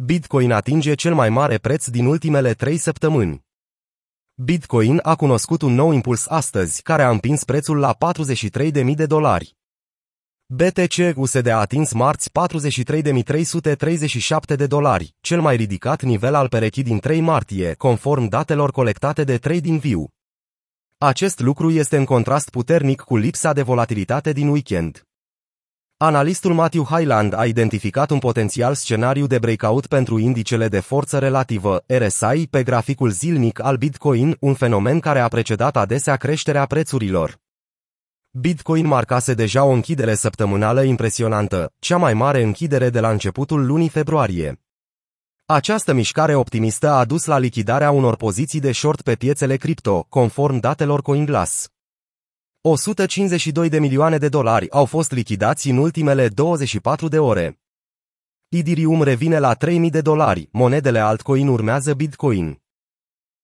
Bitcoin atinge cel mai mare preț din ultimele 3 săptămâni. Bitcoin a cunoscut un nou impuls astăzi, care a împins prețul la $43.000. BTC-USD a atins marți $43.337, cel mai ridicat nivel al perechii din 3 martie, conform datelor colectate de TradingView. Acest lucru este în contrast puternic cu lipsa de volatilitate din weekend. Analistul Matthew Highland a identificat un potențial scenariu de breakout pentru indicele de forță relativă, RSI, pe graficul zilnic al Bitcoin, un fenomen care a precedat adesea creșterea prețurilor. Bitcoin marcase deja o închidere săptămânală impresionantă, cea mai mare închidere de la începutul lunii februarie. Această mișcare optimistă a dus la lichidarea unor poziții de short pe piețele cripto, conform datelor CoinGlass. $152 de milioane au fost lichidați în ultimele 24 de ore. Ethereum revine la $3.000, monedele altcoin urmează Bitcoin.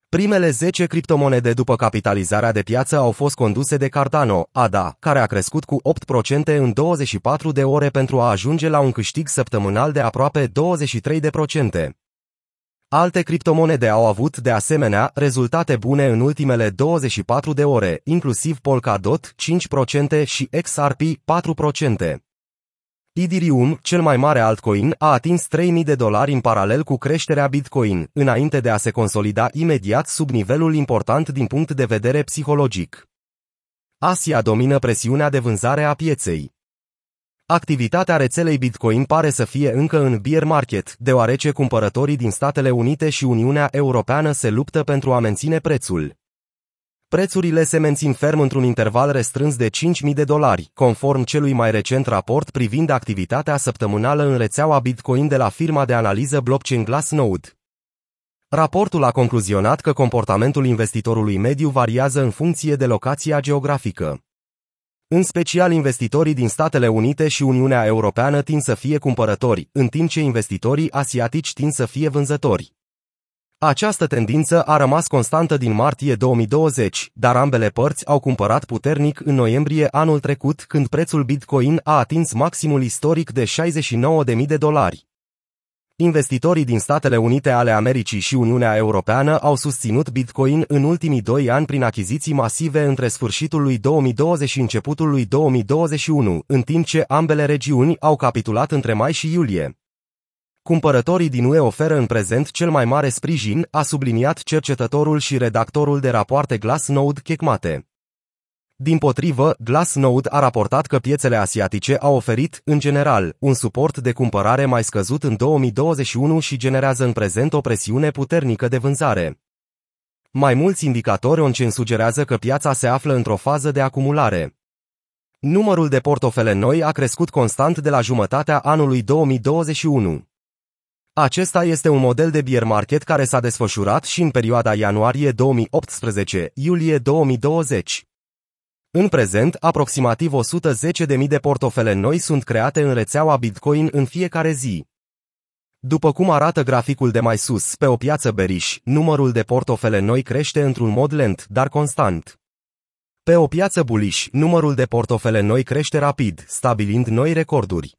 Primele 10 criptomonede după capitalizarea de piață au fost conduse de Cardano, ADA, care a crescut cu 8% în 24 de ore pentru a ajunge la un câștig săptămânal de aproape 23%. Alte criptomonede au avut, de asemenea, rezultate bune în ultimele 24 de ore, inclusiv Polkadot, 5% și XRP, 4%. Ethereum, cel mai mare altcoin, a atins $3.000 în paralel cu creșterea Bitcoin, înainte de a se consolida imediat sub nivelul important din punct de vedere psihologic. Asia domină presiunea de vânzare a pieței. Activitatea rețelei Bitcoin pare să fie încă în bear market, deoarece cumpărătorii din Statele Unite și Uniunea Europeană se luptă pentru a menține prețul. Prețurile se mențin ferm într-un interval restrâns de $5.000, conform celui mai recent raport privind activitatea săptămânală în rețeaua Bitcoin de la firma de analiză blockchain Glassnode. Raportul a concluzionat că comportamentul investitorului mediu variază în funcție de locația geografică. În special, investitorii din Statele Unite și Uniunea Europeană tind să fie cumpărători, în timp ce investitorii asiatici tind să fie vânzători. Această tendință a rămas constantă din martie 2020, dar ambele părți au cumpărat puternic în noiembrie anul trecut, când prețul Bitcoin a atins maximul istoric de $69.000. Investitorii din Statele Unite ale Americii și Uniunea Europeană au susținut Bitcoin în ultimii 2 ani prin achiziții masive între sfârșitul lui 2020 și începutul lui 2021, în timp ce ambele regiuni au capitulat între mai și iulie. Cumpărătorii din UE oferă în prezent cel mai mare sprijin, a subliniat cercetătorul și redactorul de rapoarte Glassnode Checkmate. Dimpotrivă, Glassnode a raportat că piețele asiatice au oferit, în general, un suport de cumpărare mai scăzut în 2021 și generează în prezent o presiune puternică de vânzare. Mai mulți indicatori on-chain sugerează că piața se află într-o fază de acumulare. Numărul de portofele noi a crescut constant de la jumătatea anului 2021. Acesta este un model de bear market care s-a desfășurat și în perioada ianuarie 2018-iulie 2020. În prezent, aproximativ 110.000 de portofele noi sunt create în rețeaua Bitcoin în fiecare zi. După cum arată graficul de mai sus, pe o piață bearish, numărul de portofele noi crește într-un mod lent, dar constant. Pe o piață bullish, numărul de portofele noi crește rapid, stabilind noi recorduri.